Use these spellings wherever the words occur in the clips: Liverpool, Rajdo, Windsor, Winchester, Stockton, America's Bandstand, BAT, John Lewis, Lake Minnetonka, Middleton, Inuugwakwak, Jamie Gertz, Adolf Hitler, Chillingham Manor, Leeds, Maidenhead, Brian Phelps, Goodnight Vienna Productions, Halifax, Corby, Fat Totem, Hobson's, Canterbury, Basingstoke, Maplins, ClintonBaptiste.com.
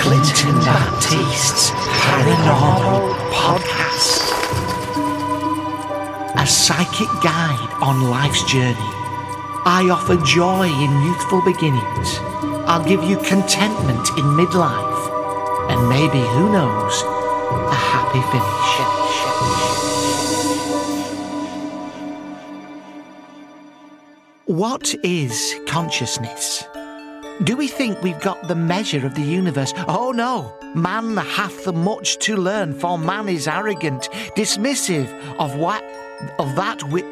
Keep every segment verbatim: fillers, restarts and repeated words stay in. Clinton Baptiste's Paranormal Podcast. A psychic guide on life's journey. I offer joy in youthful beginnings. I'll give you contentment in midlife. And maybe, who knows, a happy finish. What is consciousness? Do we think we've got the measure of the universe? Oh no! Man hath much to learn, for man is arrogant, dismissive of what of that which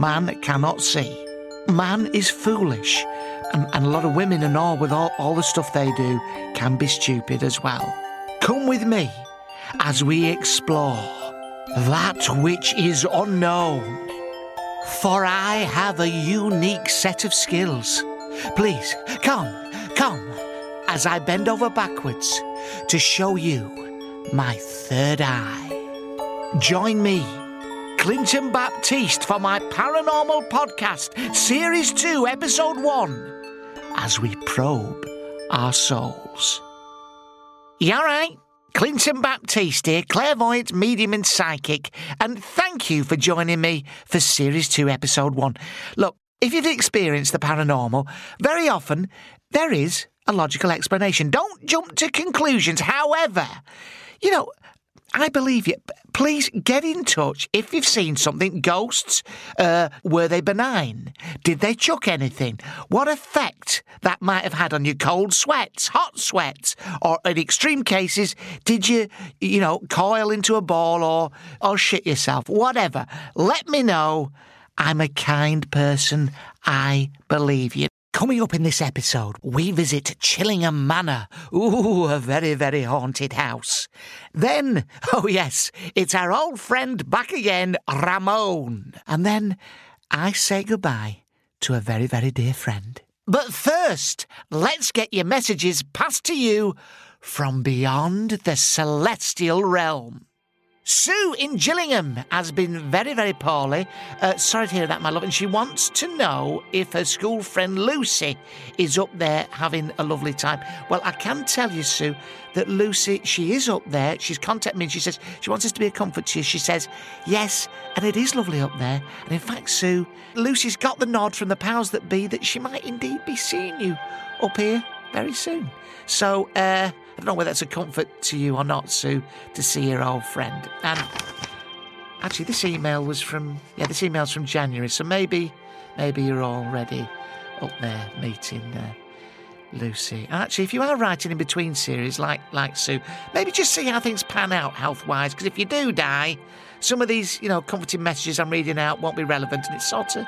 man cannot see. Man is foolish, and, and a lot of women and all, with all, all the stuff they do, can be stupid as well. Come with me as we explore that which is unknown, for I have a unique set of skills. Please, come, come, as I bend over backwards to show you my third eye. Join me, Clinton Baptiste, for my Paranormal Podcast, Series two, Episode one, as we probe our souls. You all right? Clinton Baptiste here, clairvoyant, medium and psychic, and thank you for joining me for Series two, Episode one. Look, if you've experienced the paranormal, very often there is a logical explanation. Don't jump to conclusions. However, you know, I believe you. Please get in touch if you've seen something. Ghosts, uh, were they benign? Did they chuck anything? What effect that might have had on you? Cold sweats, hot sweats, or in extreme cases, did you, you know, coil into a ball or, or shit yourself? Whatever. Let me know. I'm a kind person, I believe you. Coming up in this episode, we visit Chillingham Manor. Ooh, a very, very haunted house. Then, oh yes, it's our old friend back again, Ramone. And then I say goodbye to a very, very dear friend. But first, let's get your messages passed to you from beyond the celestial realm. Sue in Gillingham has been very, very poorly. Uh, sorry to hear that, my love. And she wants to know if her school friend Lucy is up there having a lovely time. Well, I can tell you, Sue, that Lucy, she is up there. She's contacted me and she says she wants us to be a comfort to you. She says, yes, and it is lovely up there. And in fact, Sue, Lucy's got the nod from the powers that be that she might indeed be seeing you up here very soon. So, uh... I don't know whether that's a comfort to you or not, Sue, to see your old friend. And actually, this email was from... Yeah, this email's from January, so maybe maybe you're already up there meeting uh, Lucy. Actually, if you are writing in between series, like, like Sue, maybe just see how things pan out health-wise, because if you do die, some of these, you know, comforting messages I'm reading out won't be relevant, and it's sort of...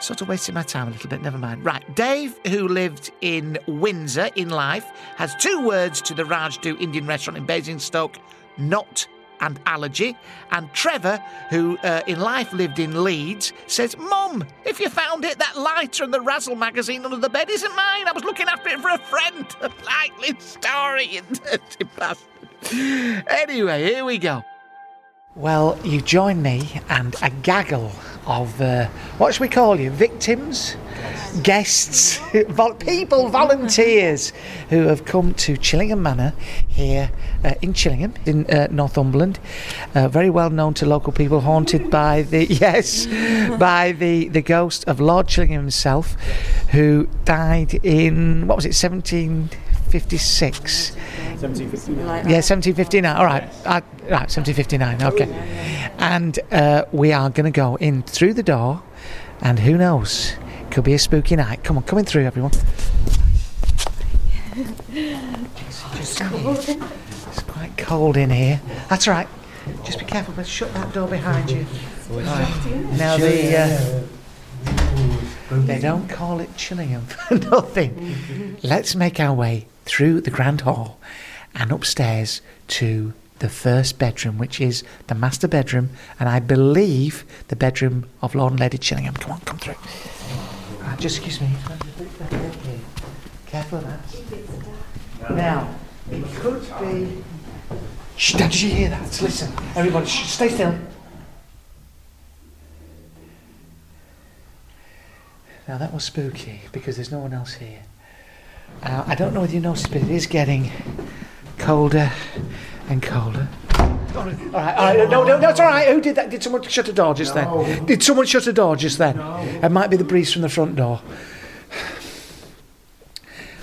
Sort of wasting my time a little bit, never mind. Right, Dave, who lived in Windsor in life, has two words to the Rajdo Indian restaurant in Basingstoke, not an allergy. And Trevor, who uh, in life lived in Leeds, says, Mum, if you found it, that lighter and the Razzle magazine under the bed isn't mine. I was looking after it for a friend. A likely story, you dirty bastard. Anyway, here we go. Well, you join me and a gaggle of, uh, what should we call you, victims? Guests, people, volunteers who have come to Chillingham Manor here uh, in Chillingham, in uh, Northumberland, uh, very well known to local people, haunted by the yes, by the, the ghost of Lord Chillingham himself, who died in what was it, seventeen fifty-six? seventeen fifty-nine. Yeah, seventeen fifty-nine. All right, yes. I, right, seventeen fifty-nine. Okay, and uh, we are going to go in through the door, and who knows. Could be a spooky night. Come on, coming through, everyone. It's, cold. It's quite cold in here. That's right. Just be careful, but shut that door behind you. Right. Now the uh, they don't call it Chillingham for nothing. Let's make our way through the grand hall and upstairs to the first bedroom, which is the master bedroom, and I believe the bedroom of Lord and Lady Chillingham. Come on, come through. Just excuse me. Careful of that. Now, it could be... Shh, did you hear that? Listen, everybody, shh, stay still. Now, that was spooky, because there's no one else here. Uh, I don't know whether you noticed, but it is getting colder and colder. All right, all right, no, no, no, that's all right. Who did that? Did someone shut a door just no. then? Did someone shut a door just then? No. It might be the breeze from the front door.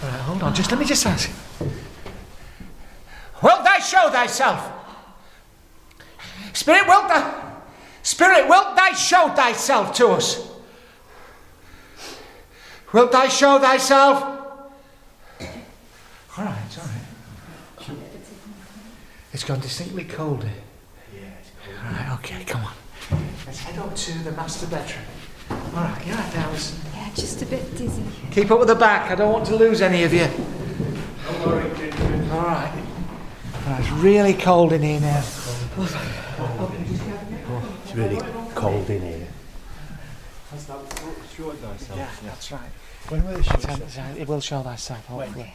All right, hold on, just let me just ask. Wilt thou show thyself? Spirit, wilt thou... Spirit, wilt thou show thyself to us? Wilt thou show thyself? All right, it's all right. It's gone distinctly colder. Yeah, it's colder. All right, okay, come on. Let's head up to the master bedroom. All right, you're right now, listen. Yeah, just a bit dizzy. Keep up with the back. I don't want to lose any of you. Don't worry, Clinton. All right. All right, it's really cold in here now. Oh, it's really cold in here. That's that show thyself. Yeah, that's right. When will it show itself? It will show thyself, hopefully.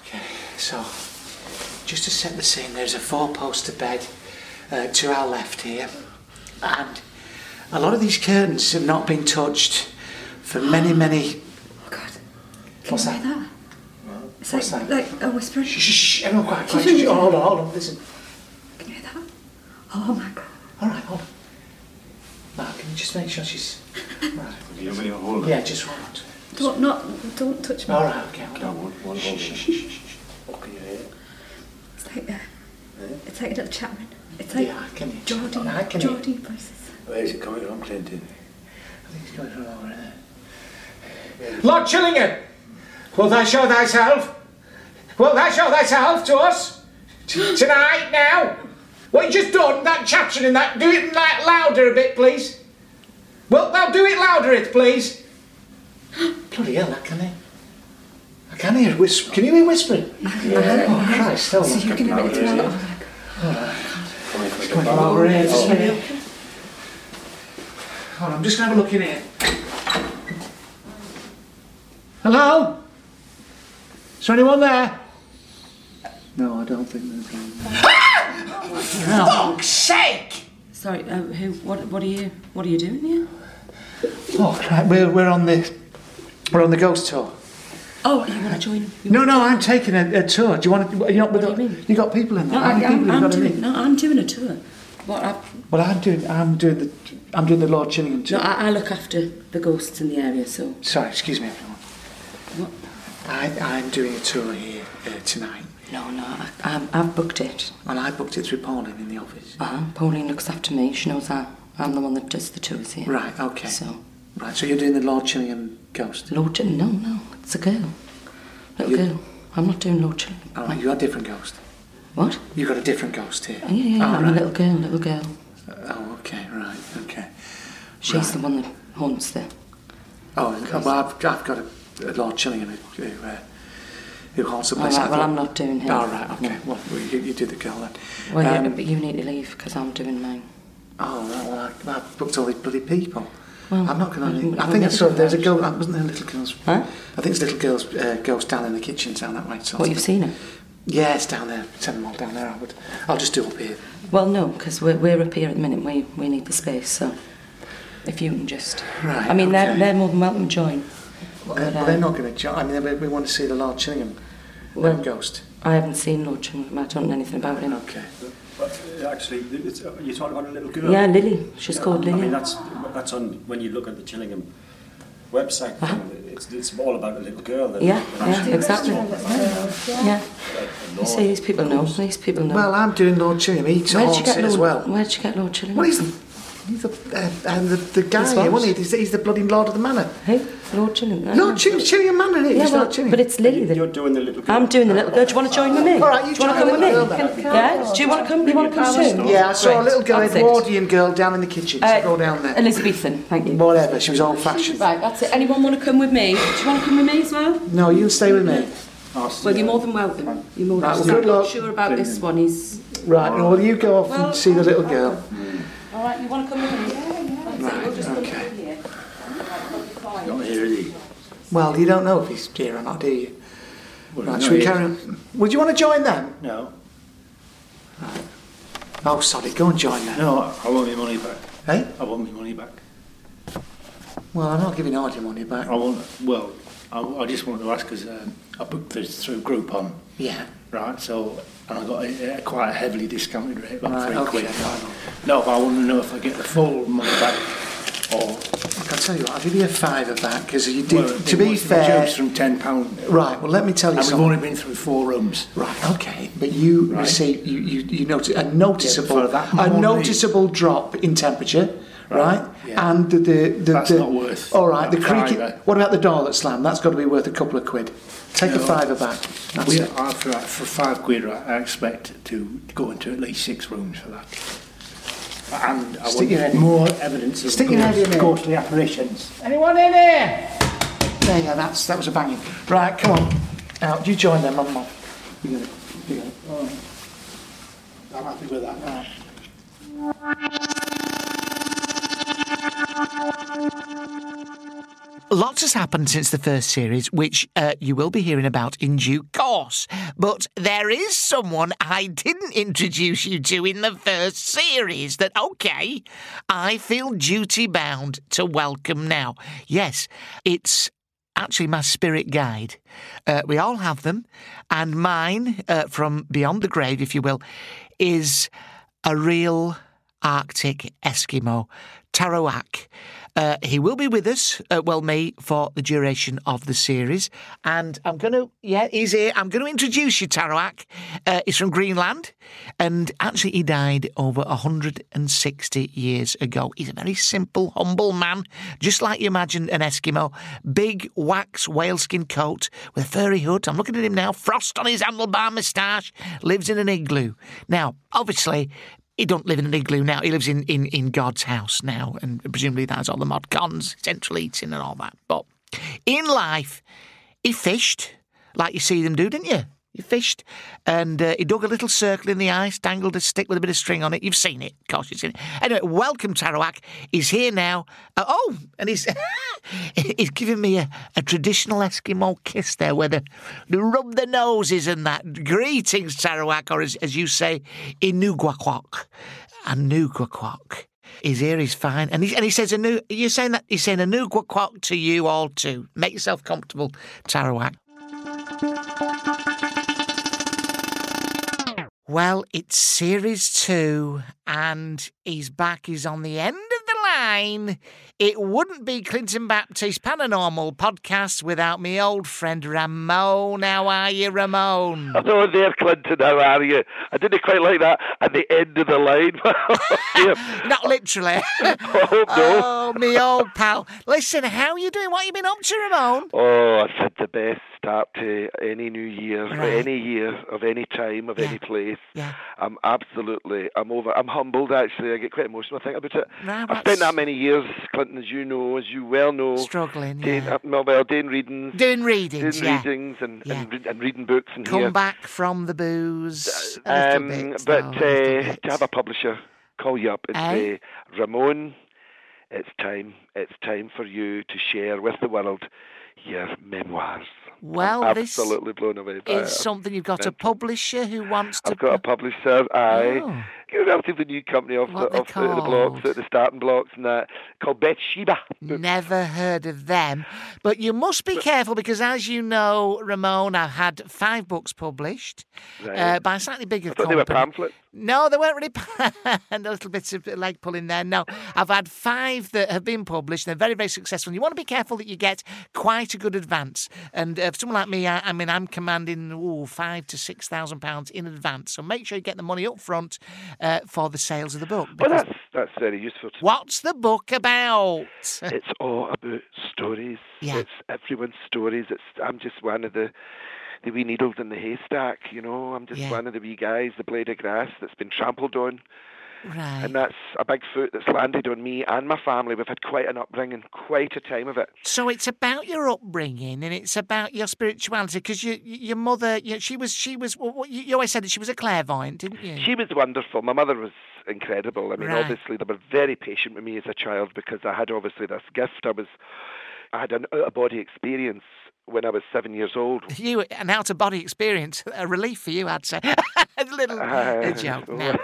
Okay, so... Just to set the scene, there's a four-poster bed uh, to our left here, and a lot of these curtains have not been touched for many, many... Oh, God. Can What's you that? Hear that? No. It's What's like, that? Like a whisper. Shh, shh, shh, everyone quiet, quiet. Shh, shh. Oh, hold on, hold on, listen. Can you hear that? Oh, my God. All right, hold on. Now, can you just make sure she's... Right. You want me to hold her? Yeah, just hold on. Don't, not, don't touch me. All right, OK, hold on. One, shh, shh, shh, shh. What can you hear? Like a, it's like a little Chapman. It's like yeah, Geordie, right, Geordie voices. Where is it coming from, Clinton? I think it's coming from over there. Lord Chillingham! Wilt thou show thyself? Wilt thou show thyself to us? Tonight, now? What you just done, that Chapman and that, do it that louder a bit, please. Wilt thou do it louder, it please? Bloody hell, that can they? I can hear whisper. Can you hear whispering? Yeah. Yeah. Oh, Christ, tell me. So you can hear it around. It's coming from over here. Just a minute. Hold on, I'm just going to have a look in here. Hello? Is there anyone there? No, I don't think there's anyone there. Ah! Fuck's sake! Sorry, uh, who, what, what, are you, what are you doing here? Oh, Christ, we're, we're on the... We're on the ghost tour. Oh, you want to join? No, no, I'm taking a, a tour. Do you want to? You know, what do you mean? You got people in there. No, I, I'm, I'm doing, no I'm doing a tour. What? I've, well, I'm doing. I'm doing the. I'm doing the Lord Chillingham tour. No, I, I look after the ghosts in the area. So. Sorry, excuse me, everyone. What? I, I'm doing a tour here uh, tonight. No, no, I, I'm, I've booked it. And I booked it through Pauline in the office. Ah, uh-huh. Pauline looks after me. She knows that I'm the one that does the tours here. Right. Okay. So. Right, so you're doing the Lord Chillingham ghost? Lord Chillingham? No, no, it's a girl. Little you... girl. I'm not doing Lord Chillingham. Oh, right, you got a different ghost. What? You got a different ghost here? Oh, yeah, yeah, oh, I'm right. a little girl, little girl. Oh, okay, right, okay. She's right. the one that haunts there. Oh, oh well, I've, I've got a, a Lord Chillingham who, who, uh, who haunts the place. All right, well, thought... I'm not doing him. Oh, right, okay, no. well, you, you do the girl then. Well, um, yeah, but you need to leave, because I'm doing mine. Oh, well, I, I've booked all these bloody people. Well, I'm not going to... I think I saw there's a girl... Wasn't there a little girl's... Huh? I think it's a little girl's uh, ghost down in the kitchen down that way. What, you've seen her? Yeah, it's down there. Send them all down there. I would. I'll just do up here. Well, no, because we're, we're up here at the minute. We we need the space, so if you can just. Right. I mean, okay. they're they're more than welcome to join. Well, but, uh, um, they're not going to join. I mean, we want to see the Lord Chillingham well, ghost. I haven't seen Lord Chillingham. I don't know anything about him. Okay. But actually, it's, you're talking about a little girl. Yeah, Lily. She's yeah, called Lily. I mean, that's that's on when you look at the Chillingham website. Uh-huh. It's, it's all about a little girl. That yeah, yeah, exactly. Yeah. yeah. You see, these people know. These people know. Well, I'm doing Lord Chillingham. He haunts it as well. Where did you get Lord Chillingham? Well, he's the, he's the, uh, uh, the, the guy he's here, wasn't he? He's, he's the bloody Lord of the Manor. Hey, Lord Chillingham. Lord Chillingham, Chillingham Manor, isn't it? Yeah, it's well, Lord Chillingham. But it's Lily that... You're doing the little girl. I'm doing the little girl. Do you want to join with me? All right, you do you want to come with me? Can, yeah? Do you want to come? Do you want to come soon? Yeah, I saw a little girl, Edwardian girl, down in the kitchen. So go down there. Elizabethan, thank you. Whatever, she was old-fashioned. Right, that's it. Anyone want to come with me? Do you want to come with me as well? No, you stay with me. Well, you're more than welcome. You're more than welcome. I'm not sure about this one. He's right. Well, you go off and see the little girl. All right. You want to come with me? Yeah, yeah. Right. We'll just okay. Come here. He's not here, is he? Well, you don't know if he's here or not, do you? Well, right. Should we carry on? Would you want to join them? No. Right. Oh, sorry. Go and join them. No, I want my money back. Hey? I want my money back. Well, I'm not giving all your money back. I want. Well. I, I just wanted to ask because um, I booked this through Groupon. Yeah. Right, so, and I got a, a quite a heavily discounted rate, like right, three okay, quid. Right. No, but I want to know if I get the full money back or. I'll tell you what, I'll give you a fiver back because you did. Well, to be fair. It was from ten pounds. Right, well, let me tell you and something. We've only been through four rooms. Right, okay. But you right. received you, you, you noti- a noticeable, yeah, that a noticeable drop in temperature. Right, right? Yeah. And the, the, the that's the, not worth. All right, the creaky. What about the door that slammed? That's got to be worth a couple of quid. Take no, a fiver back. That's we, it. I, for, for five quid, I expect to go into at least six rooms for that. And I Stick want more evidence of Stick ghost, ghostly apparitions. Anyone in here? There you go. That's that was a banging. Right, come on. Out. You join them, Mum. Mum. You got it. You got it. Oh. I'm happy with that. All right. Lots has happened since the first series, which uh, you will be hearing about in due course. But there is someone I didn't introduce you to in the first series that, OK, I feel duty-bound to welcome now. Yes, it's actually my spirit guide. Uh, we all have them, and mine, uh, from beyond the grave, if you will, is a real Arctic Eskimo, Taroak. Uh, he will be with us, uh, well, me, for the duration of the series. And I'm going to, yeah, he's here. I'm going to introduce you, Taroak. Uh, he's from Greenland. And actually, he died over one hundred sixty years ago. He's a very simple, humble man, just like you imagine an Eskimo. Big wax whaleskin coat with a furry hood. I'm looking at him now. Frost on his handlebar moustache. Lives in an igloo. Now, obviously, he don't live in an igloo now. He lives in, in, in God's house now, and presumably that has all the mod cons, central eating and all that. But in life, he fished, like you see them do, didn't you? He fished, and uh, he dug a little circle in the ice, dangled a stick with a bit of string on it. You've seen it. Of course you've seen it. Anyway, welcome, Taroak. He's here now. Uh, oh, and he's he's giving me a, a traditional Eskimo kiss there, where they, they rub their noses and that. Greetings, Taroak, or as, as you say, Inuugwakwak. Inuugwakwak. His ear is fine. And he, and he says, Inu, you're saying that, he's saying Inuugwakwak to you all too. Make yourself comfortable, Taroak. Well, it's series two, and he's back. He's on the end of the line. It wouldn't be Clinton Baptiste Paranormal Podcast without me old friend Ramone. How are you, Ramone? Hello there, Clinton. How are you? I didn't quite like that at the end of the line. Not literally. Oh, no. Oh, me old pal. Listen, how are you doing? What have you been up to, Ramone? Oh, I've had the best start to any new year, right. any year, of any time, of yeah. any place. Yeah. I'm absolutely, I'm over, I'm humbled actually. I get quite emotional, I think, about it. Right, I've spent that many years, Clinton, as you know, as you well know. Struggling, yeah. Doing, uh, no, well, doing readings. Doing readings, Doing yeah. readings and, yeah. and, re- and reading books. And Come here. back from the booze a um, bit, But no, uh, to have a publisher call you up and eh? say, Ramone, it's time, it's time for you to share with the world your memoirs. Well, I'm absolutely blown away by it. It's something you've got a publisher who wants to... I've got a publisher, I... Oh. You're a relatively new company off, the, off the, the blocks, the starting blocks and that, called Betshiba. Never heard of them. But you must be careful because, as you know, Ramon, I've had five books published right. uh, by a slightly bigger I thought company. They were pamphlets. No, they weren't really pamphlets. A little bits of leg pulling there. No, I've had five that have been published. They're very, very successful. And you want to be careful that you get quite a good advance. And uh, for someone like me, I, I mean, I'm commanding ooh, five to six thousand pounds in advance. So make sure you get the money up front. Uh, for the sales of the book. Well, that's, that's very useful. To What's me. The book about? It's all about stories. Yeah. It's everyone's stories. It's I'm just one of the, the wee needles in the haystack, you know. I'm just yeah. one of the wee guys, the blade of grass that's been trampled on. Right. And that's a big foot that's landed on me and my family. We've had quite an upbringing, quite a time of it. So it's about your upbringing and it's about your spirituality because you, your mother, you, she was, she was. You always said that she was a clairvoyant, didn't you? She was wonderful. My mother was incredible. I mean, right. obviously, they were very patient with me as a child because I had obviously this gift. I was, I had an out-of-body experience when I was seven years old. You an out-of-body experience, a relief for you, I'd say. A little uh, joke now.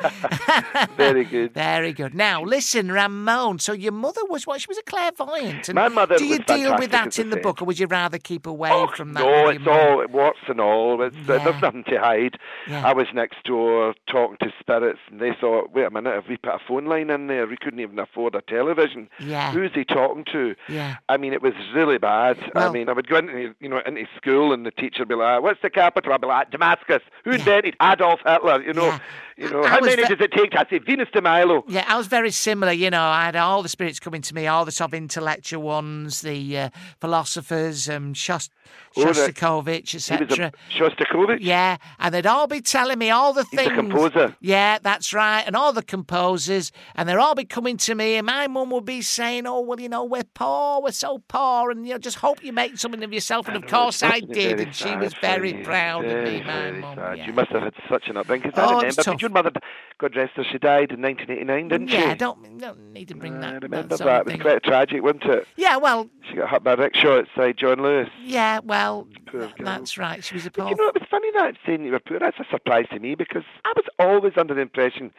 Very good. Very good. Now, listen, Ramon, so your mother was what? She was a clairvoyant. And my mother do you was deal with that in the book, or would you rather keep away oh, from that? No, it's all, warts and all. It's, yeah. uh, there's nothing to hide. Yeah. I was next door talking to spirits, and they thought, wait a minute, if we put a phone line in there, we couldn't even afford a television. Yeah. Who's he talking to? Yeah. I mean, it was really bad. Well, I mean, I would go into, you know, into school, and the teacher would be like, what's the capital? I'd be like, Damascus. Who invented yeah. Adolf Hitler, you know, yeah. you know. I how many ve- does it take to say Venus de Milo? Yeah, I was very similar, you know. I had all the spirits coming to me, all the sort of intellectual ones, the uh, philosophers, um, Shost- Shostakovich, et cetera. Shostakovich? Yeah, and they'd all be telling me all the He's things. He's a composer. Yeah, that's right, and all the composers, and they'd all be coming to me, and my mum would be saying, oh, well, you know, we're poor, we're so poor, and, you know, just hope you make something of yourself, and I of know, course I did, and she was very proud very, of me, my mum. Yeah. You must have had such an upbringing. Because oh, I remember, but your mother, God rest her, she died in nineteen eighty-nine, didn't yeah, she? Yeah, don't, don't need to bring uh, that. I remember that. It was quite a tragic, wasn't it? Yeah, well... She got hit by a rickshaw outside John Lewis. Yeah, well, that, that's right. She was a poor... But you know, it was funny that saying you were poor. That's a surprise to me because I was always under the impression...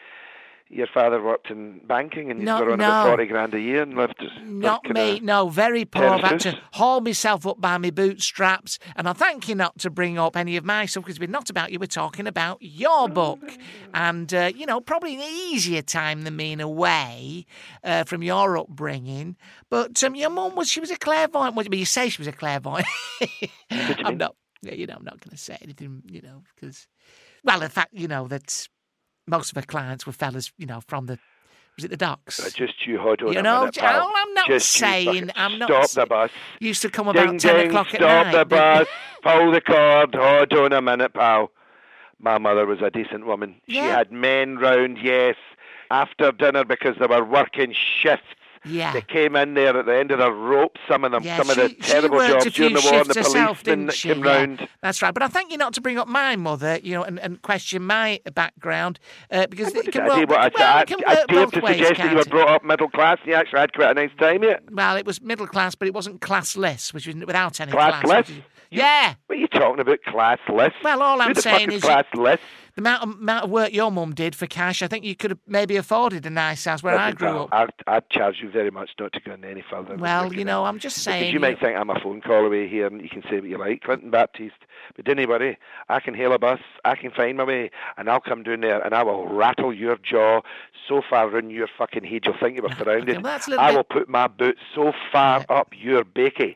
Your father worked in banking and you were on no. about forty grand a year and lived... Not me, no, very poor. I've had to haul myself up by my bootstraps and I thank you not to bring up any of my stuff because we're not about you, we're talking about your book. And, uh, you know, probably an easier time than me in a way uh, from your upbringing. But um, your mum, was she was a clairvoyant. Well, you say she was a clairvoyant. I'm not, you know, I'm not going to say anything, you know, because... Well, in fact, you know, that's... Most of her clients were fellas, you know, from the, was it the docks? Uh, just you, hold on. You know, minute, oh, I'm not just saying, I'm not. Stop s- the bus. Used to come about ding, ten ding, o'clock at night. Stop the bus. Pull the cord. Hold on a minute, pal. My mother was a decent woman. Yeah. She had men round, yes, after dinner because they were working shifts. Yeah. They came in there at the end of the rope, some of them, yeah, some she, of the terrible jobs during the war and the policemen that came yeah. round. That's right. But I thank you not to bring up my mother, you know, and, and question my background. Uh, because it can work, well, I, I, it can work I dare to ways, suggest that you were brought up middle class and you actually had quite a nice time, yeah? Well, it was middle class, but it wasn't classless, which was without any classless? class. Classless? Yeah. What are you talking about, classless? Well, all I'm Who the saying fuck is... is classless? The amount of, amount of work your mum did for cash, I think you could have maybe afforded a nice house where I, I grew I'll, up. I'd, I'd charge you very much not to go in any further. Well, you know, I'm just saying... Because you, you might think I'm a phone call away here and you can say what you like, Clinton Baptiste, but don't worry, I can hail a bus, I can find my way, and I'll come down there and I will rattle your jaw so far round your fucking head you'll think you were surrounded. Okay, well, that's a little I bit... will put my boot so far yeah. up your bakey,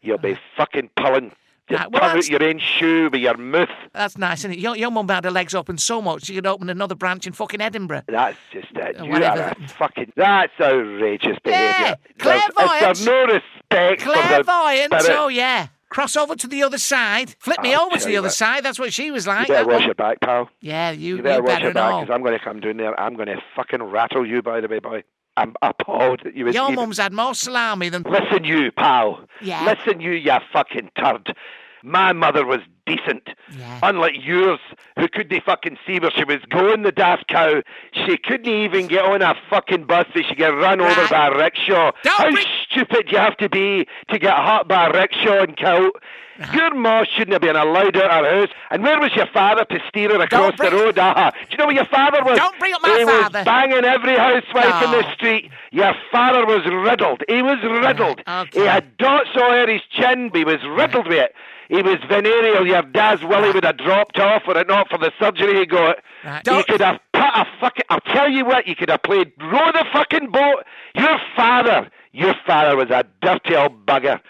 you'll be fucking pulling... Right, well, out your own shoe with your mouth. That's nice, isn't it? Your, your mum had her legs open so much she could open another branch in fucking Edinburgh. That's just it. You are a fucking... That's outrageous behaviour. Yeah, clairvoyance. There's, there's no respect clairvoyance. For the oh, yeah. Cross over to the other side. Flip me I'll over to the other that. Side. That's what she was like. You better wash your back, pal. Yeah, you, you better wash your back, because I'm going to come down there. I'm going to fucking rattle you, by the way, boy. I'm appalled that you... Your mum's had more salami than... Listen you, pal. Yeah. Listen you, you fucking turd. My mother was decent. Yeah. Unlike yours, who couldn't fucking see where she was going, the daft cow. She couldn't even get on a fucking bus that she get run right. over by a rickshaw. Don't How re- stupid you have to be to get hot by a rickshaw and killed? Uh-huh. Your ma shouldn't have been allowed out of her house. And where was your father to steer her across the road? Uh-huh. Do you know where your father was? Don't bring up my he father. He was banging every housewife no. in the street. Your father was riddled. He was riddled. Uh-huh. Okay. He had dots all over his chin, but he was riddled uh-huh. with it. He was venereal. Your dad's willy would have dropped off were it not for the surgery he got. Right. He could have put a fucking... I'll tell you what, you could have played row the fucking boat. Your father, your father was a dirty old bugger.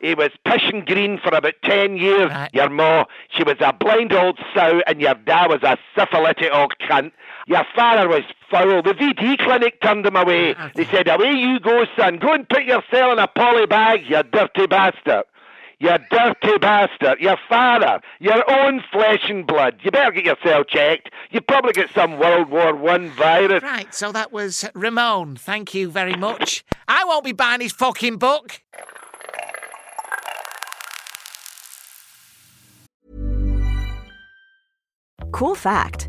He was pissing green for about ten years. Right. Your ma, she was a blind old sow, and your dad was a syphilitic old cunt. Your father was foul. The V T clinic turned him away. Okay. They said, away you go, son. Go and put yourself in a poly bag, you dirty bastard. You dirty bastard. Your father. Your own flesh and blood. You better get yourself checked. You probably get some World War One virus. Right, so that was Ramone. Thank you very much. I won't be buying his fucking book. Cool fact,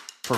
For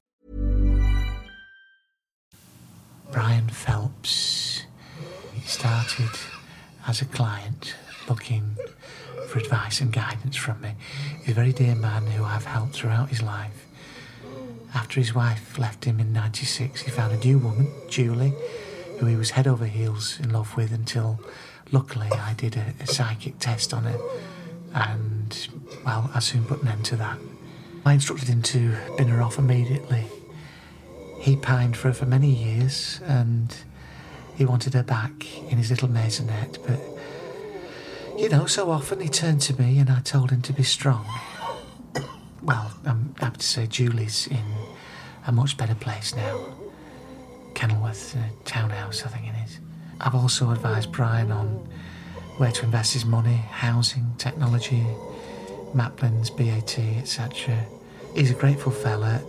Brian Phelps started as a client looking for advice and guidance from me. He's a very dear man who I've helped throughout his life. After his wife left him in ninety-six, he found a new woman, Julie, who he was head over heels in love with until, luckily, I did a, a psychic test on her. And, well, I soon put an end to that. I instructed him to bin her off immediately. He pined for her for many years, and he wanted her back in his little maisonette, but, you know, so often he turned to me and I told him to be strong. Well, I'm happy to say Julie's in a much better place now. Kenilworth, a townhouse, I think it is. I've also advised Brian on where to invest his money, housing, technology, Maplins, B A T, et cetera. He's a grateful fella,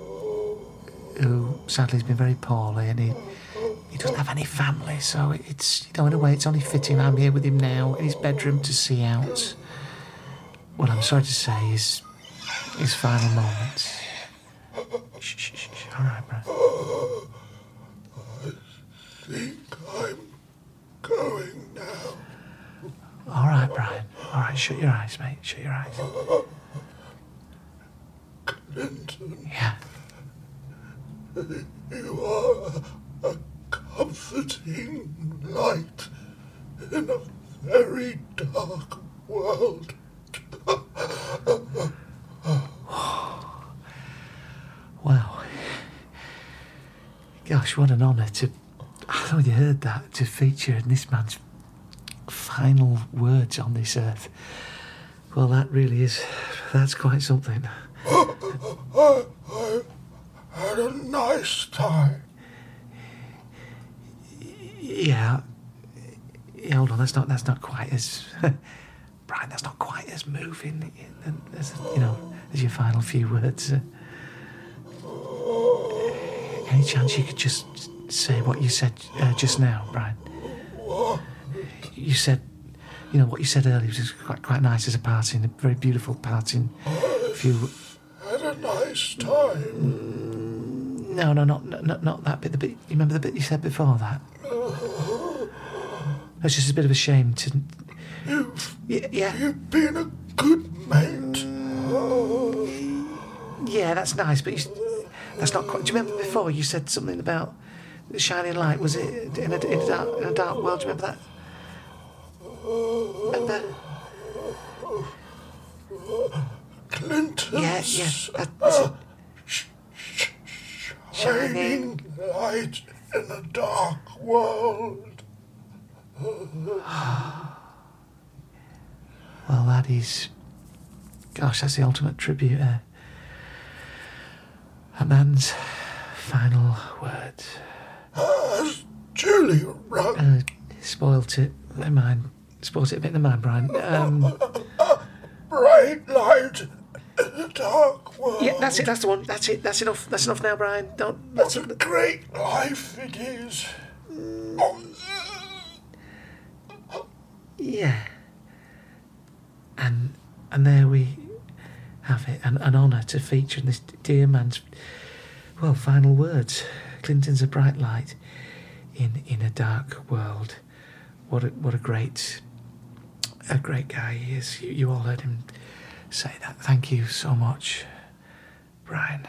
who sadly has been very poorly, and he he doesn't have any family, so it's, you know, in a way it's only fitting I'm here with him now in his bedroom to see out what I'm sorry to say is his final moments. Shh, shh, shh, shh. All right, bro. I think I'm going now. All right, Brian. All right, shut your eyes, mate. Shut your eyes. Clinton. Yeah. You are a comforting light in a very dark world. Wow. Gosh, what an honour to... somebody heard that to feature in this man's final words on this earth. Well, that really is, that's quite something. I, I had a nice time. Yeah. Yeah, hold on, that's not, that's not quite as... Brian, that's not quite as moving as, you know, as your final few words. Any chance you could just say what you said uh, just now, Brian? You said, you know, what you said earlier was quite, quite nice as a parting, a very beautiful parting. Few. Had a nice time. No, no, not not not that bit. The bit you remember the bit you said before that. That's just a bit of a shame to. You, yeah, yeah. You've been a good mate. Yeah, that's nice, but you, that's not quite. Do you remember before you said something about the shining light? Was it in a, in a, dark, in a dark world? Do you remember that? Remember? Clinton's. Yeah, yeah. That, that's uh, sh- sh- shining light in a dark world. Well, that is... Gosh, that's the ultimate tribute. Uh, a man's final words. Has Julie rung? Uh, spoilt it. Never mind. Spoilt it a bit. Never mind, Brian. Um, a bright light in the dark world. Yeah, that's it. That's the one. That's it. That's enough. That's enough now, Brian. Don't... What a great life it is. Yeah. And and there we have it, an, an honour to feature in this dear man's, well, final words. Clinton's a bright light in, in a dark world. What a, what a great a great guy he is. You, you all heard him say that. Thank you so much, Brian.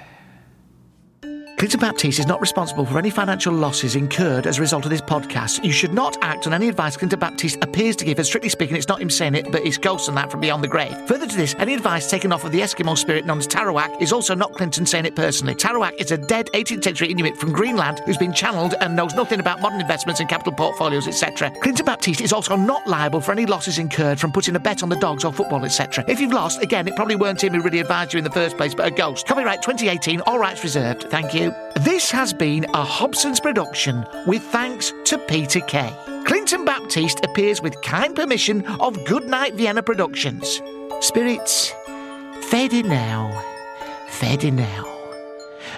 Clinton Baptiste is not responsible for any financial losses incurred as a result of this podcast. You should not act on any advice Clinton Baptiste appears to give, and strictly speaking, it's not him saying it, but his ghost and that from beyond the grave. Further to this, any advice taken off of the Eskimo spirit known as Taroak is also not Clinton saying it personally. Taroak is a dead eighteenth century Inuit from Greenland who's been channelled and knows nothing about modern investments and capital portfolios, et cetera. Clinton Baptiste is also not liable for any losses incurred from putting a bet on the dogs or football, et cetera. If you've lost, again, it probably weren't him who really advised you in the first place, but a ghost. Copyright twenty eighteen, all rights reserved. Thank you. This has been a Hobson's production with thanks to Peter Kay. Clinton Baptiste appears with kind permission of Goodnight Vienna Productions. Spirits, fade in now, fade in now.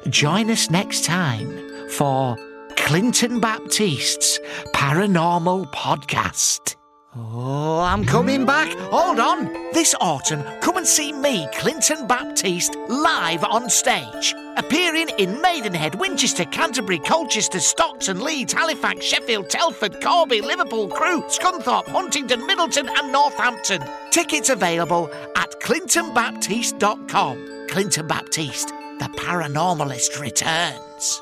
Join us next time for Clinton Baptiste's Paranormal Podcast. Oh, I'm coming back. Hold on. This autumn, come and see me, Clinton Baptiste, live on stage. Appearing in Maidenhead, Winchester, Canterbury, Colchester, Stockton, Leeds, Halifax, Sheffield, Telford, Corby, Liverpool, Crewe, Scunthorpe, Huntingdon, Middleton and Northampton. Tickets available at clinton baptiste dot com. Clinton Baptiste, the paranormalist returns.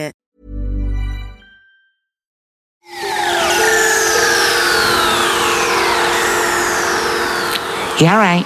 You all right?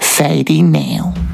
fading now.